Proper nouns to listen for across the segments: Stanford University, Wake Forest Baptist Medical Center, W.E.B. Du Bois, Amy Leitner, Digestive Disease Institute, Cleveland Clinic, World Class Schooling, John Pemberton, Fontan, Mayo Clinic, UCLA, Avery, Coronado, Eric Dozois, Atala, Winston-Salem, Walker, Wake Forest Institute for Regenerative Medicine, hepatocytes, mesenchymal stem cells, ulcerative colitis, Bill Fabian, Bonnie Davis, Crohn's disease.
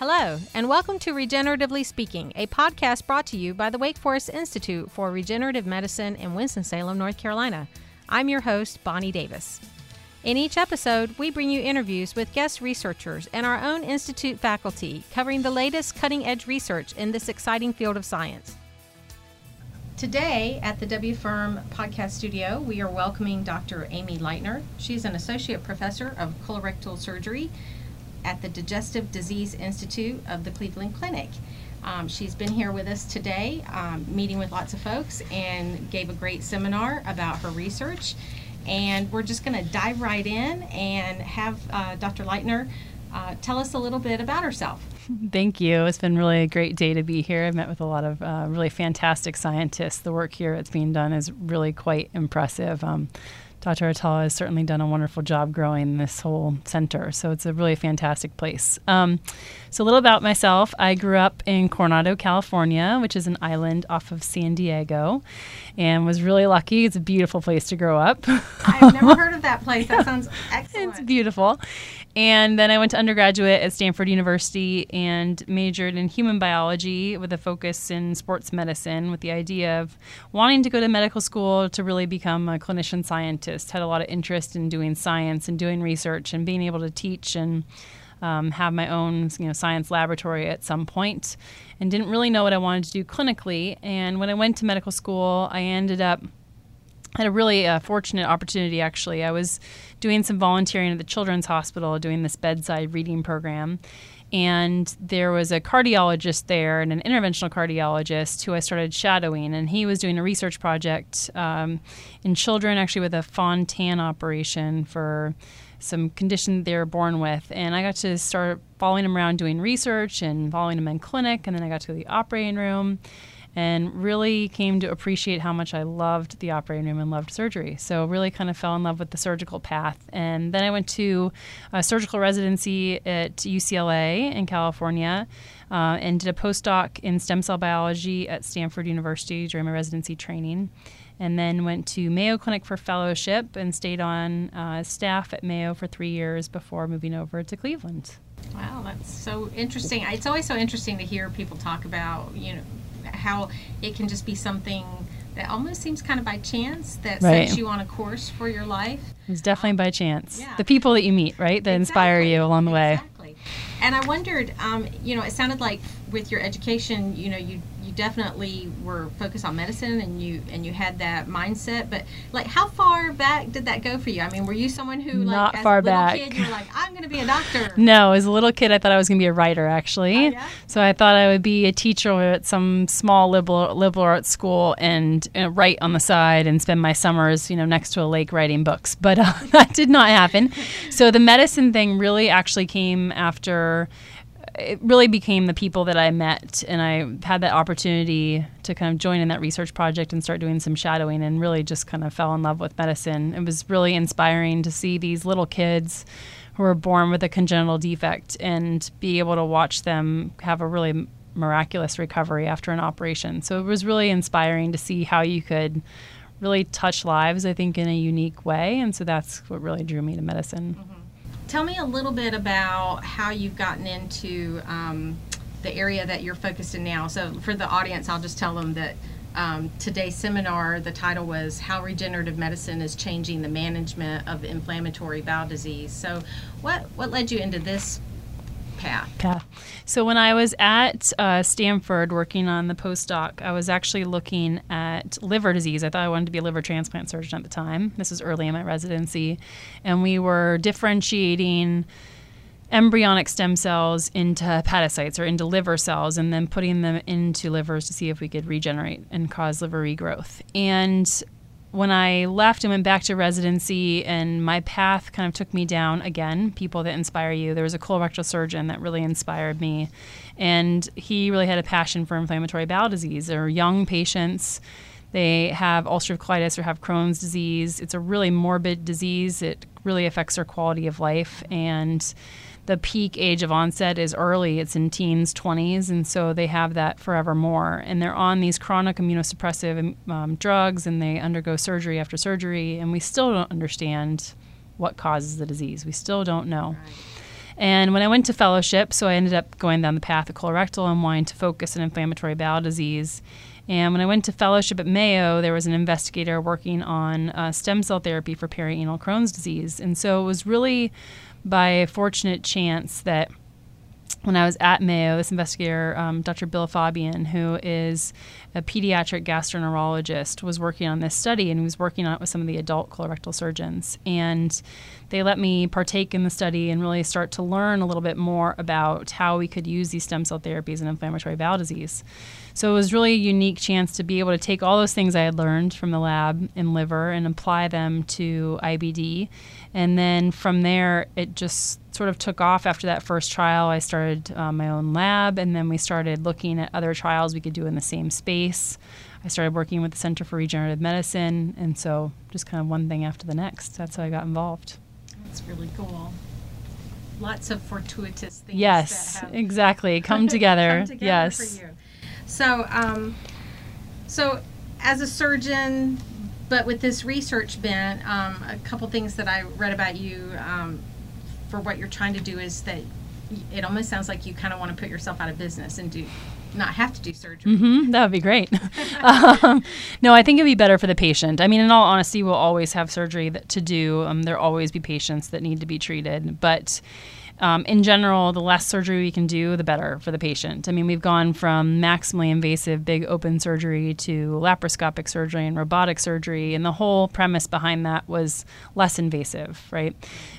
Hello, and welcome to Regeneratively Speaking, a podcast brought to you by the Wake Forest Institute for Regenerative Medicine in Winston-Salem, North Carolina. I'm your host, Bonnie Davis. In each episode, we bring you interviews with guest researchers and our own institute faculty covering the latest cutting-edge research in this exciting field of science. Today at the W Firm podcast studio, we are welcoming Dr. Amy Leitner. She's an associate professor of colorectal surgery at the Digestive Disease Institute of the Cleveland Clinic. She's been here with us today, meeting with lots of folks, and gave a great seminar about her research. And we're just going to dive right in and have Dr. Leitner tell us a little bit about herself. Thank you. It's been really a great day to be here. I've met with a lot of really fantastic scientists. The work here that's being done is really quite impressive. Dr. Atala has certainly done a wonderful job growing this whole center, so it's a really fantastic place. So a little about myself. I grew up in Coronado, California, which is an island off of San Diego, and was really lucky. It's a beautiful place to grow up. I've never heard of that place. That sounds excellent. It's beautiful. And then I went to undergraduate at Stanford University and majored in human biology with a focus in sports medicine, with the idea of wanting to go to medical school to really become a clinician scientist. Had a lot of interest in doing science and doing research and being able to teach and have my own science laboratory at some point, and didn't really know what I wanted to do clinically. And when I went to medical school, I ended up had a really fortunate opportunity, actually. I was doing some volunteering at the Children's Hospital, doing this bedside reading program. And there was a cardiologist there and an interventional cardiologist who I started shadowing. And he was doing a research project in children, actually, with a Fontan operation for some condition they were born with. And I got to start following him around doing research and following him in clinic. And then I got to the operating room, and really came to appreciate how much I loved the operating room and loved surgery. So really kind of fell in love with the surgical path. And then I went to a surgical residency at UCLA in California, and did a postdoc in stem cell biology at Stanford University during my residency training. And then went to Mayo Clinic for fellowship and stayed on staff at Mayo for 3 years before moving over to Cleveland. Wow, that's so interesting. It's always so interesting to hear people talk about, how it can just be something that almost seems kind of by chance that sets you on a course for your life. It's definitely by chance. Yeah. The people that you meet, right, that inspire you along the way. Exactly. And I wondered, it sounded like with your education, you definitely were focused on medicine, and you had that mindset. But how far back did that go for you? I mean, were you someone who not far back? As a little kid, you were like, I'm going to be a doctor. No, as a little kid, I thought I was going to be a writer, actually. Oh, yeah? So I thought I would be a teacher at some small liberal arts school and write on the side and spend my summers, next to a lake writing books. But that did not happen. So the medicine thing really actually came after. It really became the people that I met, and I had that opportunity to kind of join in that research project and start doing some shadowing, and really just kind of fell in love with medicine. It was really inspiring to see these little kids who were born with a congenital defect and be able to watch them have a really miraculous recovery after an operation. So it was really inspiring to see how you could really touch lives, I think, in a unique way. And so that's what really drew me to medicine. Mm-hmm. Tell me a little bit about how you've gotten into the area that you're focused in now. So for the audience, I'll just tell them that today's seminar, the title was How Regenerative Medicine is Changing the Management of Inflammatory Bowel Disease. So what led you into this path? So when I was at Stanford working on the postdoc, I was actually looking at liver disease. I thought I wanted to be a liver transplant surgeon at the time. This was early in my residency. And we were differentiating embryonic stem cells into hepatocytes or into liver cells, and then putting them into livers to see if we could regenerate and cause liver regrowth. And when I left and went back to residency, and my path kind of took me down again, people that inspire you. There was a colorectal surgeon that really inspired me, and he really had a passion for inflammatory bowel disease. They're young patients. They have ulcerative colitis or have Crohn's disease. It's a really morbid disease. It really affects their quality of life, and the peak age of onset is early. It's in teens, 20s, and so they have that forevermore. And they're on these chronic immunosuppressive drugs, and they undergo surgery after surgery, and we still don't understand what causes the disease. We still don't know. Right. And when I went to fellowship, so I ended up going down the path of colorectal and wanting to focus on inflammatory bowel disease. And when I went to fellowship at Mayo, there was an investigator working on stem cell therapy for perianal Crohn's disease. And so it was really by a fortunate chance that when I was at Mayo, this investigator, Dr. Bill Fabian, who is a pediatric gastroenterologist, was working on this study, and he was working on it with some of the adult colorectal surgeons. And they let me partake in the study and really start to learn a little bit more about how we could use these stem cell therapies in inflammatory bowel disease. So it was really a unique chance to be able to take all those things I had learned from the lab and liver and apply them to IBD. And then from there, it just sort of took off after that first trial. I started my own lab, and then we started looking at other trials we could do in the same space. I started working with the Center for Regenerative Medicine, and so just kind of one thing after the next. That's how I got involved. That's really cool. Lots of fortuitous things. Yes, that have exactly. Come together. Yes. For you. So, so as a surgeon, but with this research bent, a couple things that I read about you for what you're trying to do is that it almost sounds like you kind of want to put yourself out of business and do not have to do surgery. Mm-hmm, that would be great. No, I think it'd be better for the patient. I mean, in all honesty, we'll always have surgery to do. There'll always be patients that need to be treated, but in general, the less surgery we can do, the better for the patient. I mean, we've gone from maximally invasive big open surgery to laparoscopic surgery and robotic surgery, and the whole premise behind that was less invasive, right?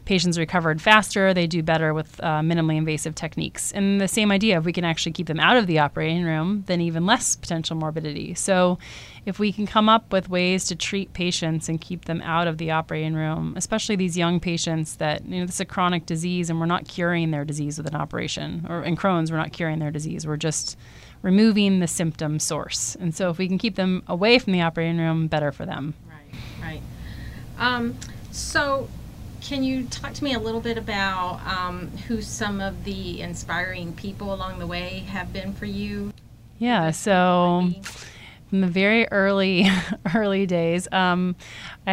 Patients recovered faster, they do better with minimally invasive techniques. And the same idea, if we can actually keep them out of the operating room, then even less potential morbidity. So if we can come up with ways to treat patients and keep them out of the operating room, especially these young patients that, you know, this is a chronic disease and we're not curing their disease with an operation, or in Crohn's, we're not curing their disease. We're just removing the symptom source. And so if we can keep them away from the operating room, better for them. Right. So can you talk to me a little bit about who some of the inspiring people along the way have been for you? Yeah, so in the very early days, I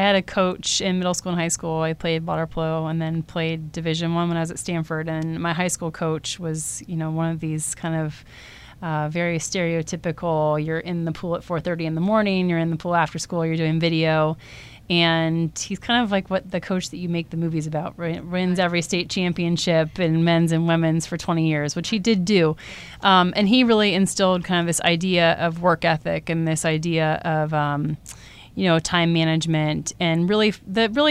had a coach in middle school and high school. I played water polo and then played Division I when I was at Stanford. And my high school coach was, you know, one of these kind of very stereotypical, you're in the pool at 4:30 in the morning, you're in the pool after school, you're doing video. And he's kind of like what the coach that you make the movies about, right? Wins every state championship in men's and women's for 20 years, which he did do. And he really instilled kind of this idea of work ethic and this idea of, you know, time management, and really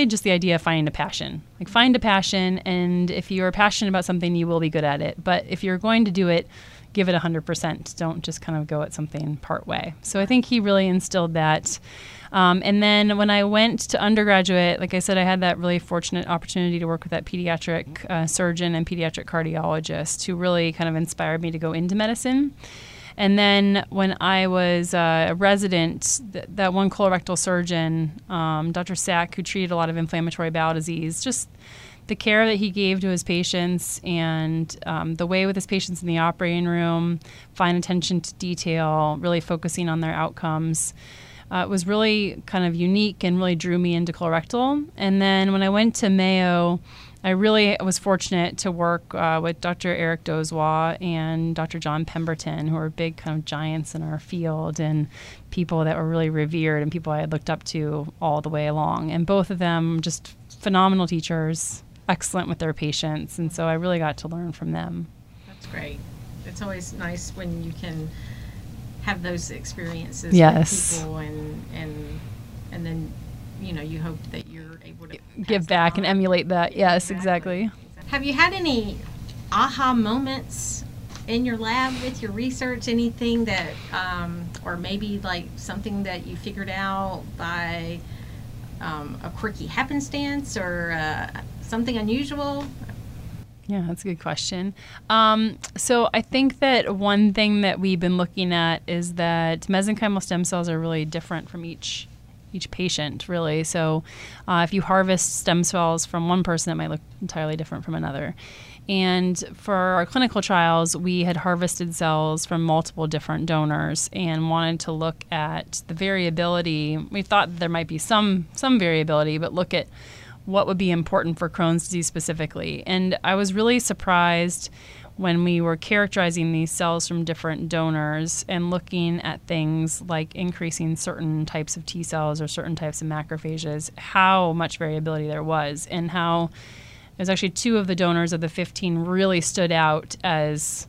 just the idea of finding a passion. Like, find a passion, and if you're passionate about something, you will be good at it. But if you're going to do it, give it 100%. Don't just kind of go at something part way. So I think he really instilled that. And then when I went to undergraduate, like I said, I had that really fortunate opportunity to work with that pediatric surgeon and pediatric cardiologist who really kind of inspired me to go into medicine. And then when I was a resident, that one colorectal surgeon, Dr. Sack, who treated a lot of inflammatory bowel disease, just the care that he gave to his patients and the way with his patients in the operating room, fine attention to detail, really focusing on their outcomes. It was really kind of unique and really drew me into colorectal. And then when I went to Mayo, I really was fortunate to work with Dr. Eric Dozois and Dr. John Pemberton, who are big kind of giants in our field and people that were really revered and people I had looked up to all the way along. And both of them just phenomenal teachers, excellent with their patients. And so I really got to learn from them. That's great. It's always nice when you can have those experiences with people, and then, you know, you hope that you're able to give back and emulate that. Yes, exactly. Have you had any aha moments in your lab with your research? Anything that, or maybe like something that you figured out by a quirky happenstance or something unusual? Yeah, that's a good question. So I think that one thing that we've been looking at is that mesenchymal stem cells are really different from each patient, really. So if you harvest stem cells from one person, it might look entirely different from another. And for our clinical trials, we had harvested cells from multiple different donors and wanted to look at the variability. We thought there might be some variability, but look at what would be important for Crohn's disease specifically. And I was really surprised when we were characterizing these cells from different donors and looking at things like increasing certain types of T cells or certain types of macrophages, how much variability there was, and how there's actually two of the donors of the 15 really stood out as,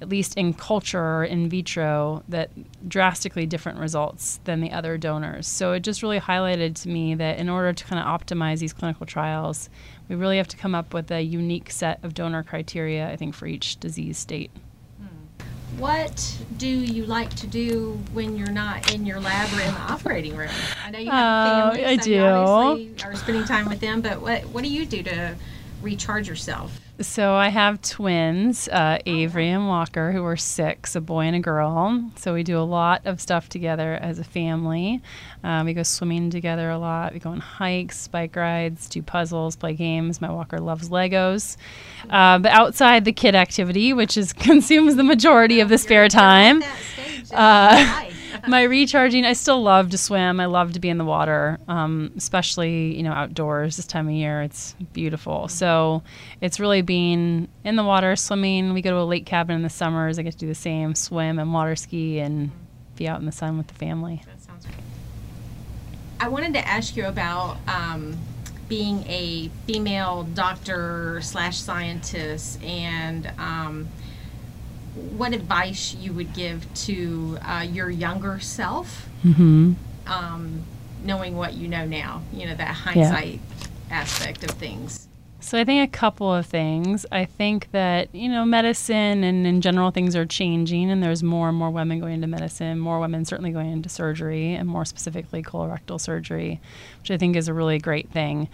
at least in culture, in vitro, that drastically different results than the other donors. So it just really highlighted to me that in order to kind of optimize these clinical trials, we really have to come up with a unique set of donor criteria, I think, for each disease state. What do you like to do when you're not in your lab or in the operating room? I know you have family, so you obviously are spending time with them, but what do you do to recharge yourself? So I have twins, Avery and Walker, who are 6, a boy and a girl. So we do a lot of stuff together as a family. We go swimming together a lot. We go on hikes, bike rides, do puzzles, play games. My Walker loves Legos. But outside the kid activity, which is consumes the majority of the spare time, my recharging, I still love to swim. I love to be in the water, especially, outdoors this time of year. It's beautiful. Mm-hmm. So it's really being in the water, swimming. We go to a lake cabin in the summers. I get to do the same, swim and water ski and be out in the sun with the family. That sounds great. I wanted to ask you about being a female doctor / scientist and what advice you would give to your younger self, knowing what you know now, that hindsight aspect of things. So I think a couple of things. I think that, medicine and in general things are changing, and there's more and more women going into medicine, more women certainly going into surgery, and more specifically colorectal surgery, which I think is a really great thing.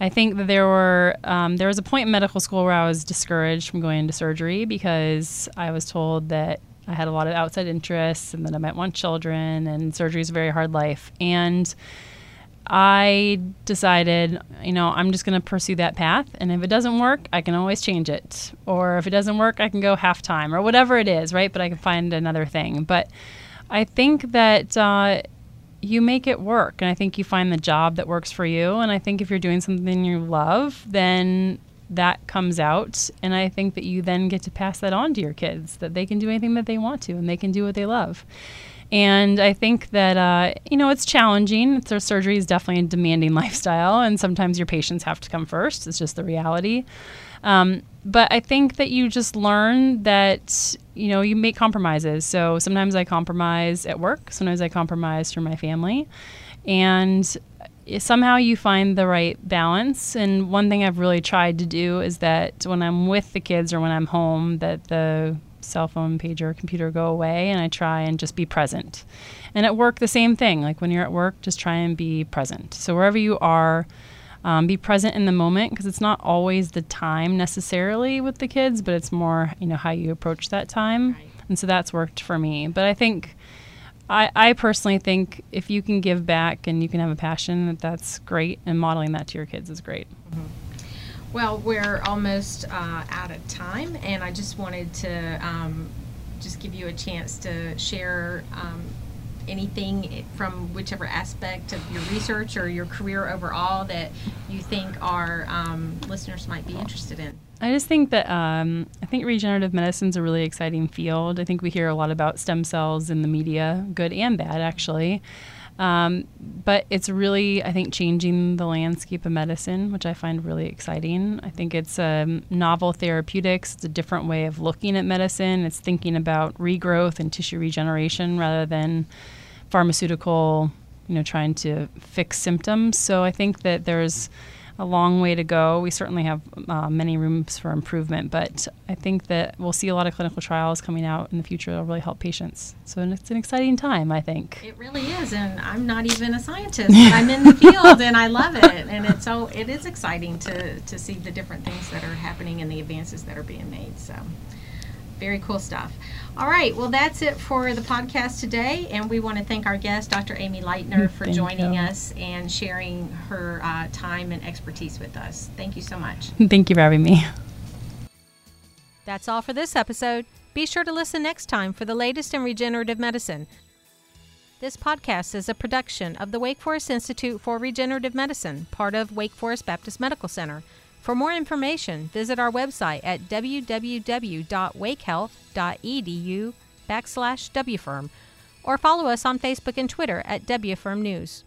I think that there was a point in medical school where I was discouraged from going into surgery because I was told that I had a lot of outside interests and that I might want children, and surgery is a very hard life. And I decided, I'm just going to pursue that path. And if it doesn't work, I can always change it. Or if it doesn't work, I can go half-time or whatever it is, right? But I can find another thing. But I think that you make it work. And I think you find the job that works for you. And I think if you're doing something you love, then that comes out. And I think that you then get to pass that on to your kids, that they can do anything that they want to and they can do what they love. And I think that, it's challenging. So surgery is definitely a demanding lifestyle, and sometimes your patients have to come first. It's just the reality. But I think that you just learn that, you make compromises. So sometimes I compromise at work. Sometimes I compromise for my family. And somehow you find the right balance. And one thing I've really tried to do is that when I'm with the kids or when I'm home, that the cell phone, pager, computer go away, and I try and just be present. And at work, the same thing. Like when you're at work, just try and be present. So wherever you are, be present in the moment, because it's not always the time necessarily with the kids, but it's more, how you approach that time. Right. And so that's worked for me. But I think, I personally think if you can give back and you can have a passion, that's great. And modeling that to your kids is great. Mm-hmm. Well, we're almost out of time, and I just wanted to just give you a chance to share anything from whichever aspect of your research or your career overall that you think our listeners might be interested in. I just think that I think regenerative medicine is a really exciting field. I think we hear a lot about stem cells in the media, good and bad, actually. But it's really, I think, changing the landscape of medicine, which I find really exciting. I think it's novel therapeutics. It's a different way of looking at medicine. It's thinking about regrowth and tissue regeneration rather than pharmaceutical, trying to fix symptoms. So I think that there's a long way to go. We certainly have many rooms for improvement, but I think that we'll see a lot of clinical trials coming out in the future that'll really help patients. So it's an exciting time, I think. It really is, and I'm not even a scientist, but I'm in the field and I love it. And it is exciting to see the different things that are happening and the advances that are being made. So very cool stuff. All right, well, that's it for the podcast today, and we want to thank our guest, Dr. Amy Leitner, for joining us and sharing her time and expertise with us. Thank you so much. Thank you for having me. That's all for this episode. Be sure to listen next time for the latest in regenerative medicine. This podcast is a production of the Wake Forest Institute for Regenerative Medicine, part of Wake Forest Baptist Medical Center. For more information, visit our website at www.wakehealth.edu/WFIRM or follow us on Facebook and Twitter at WFIRM News.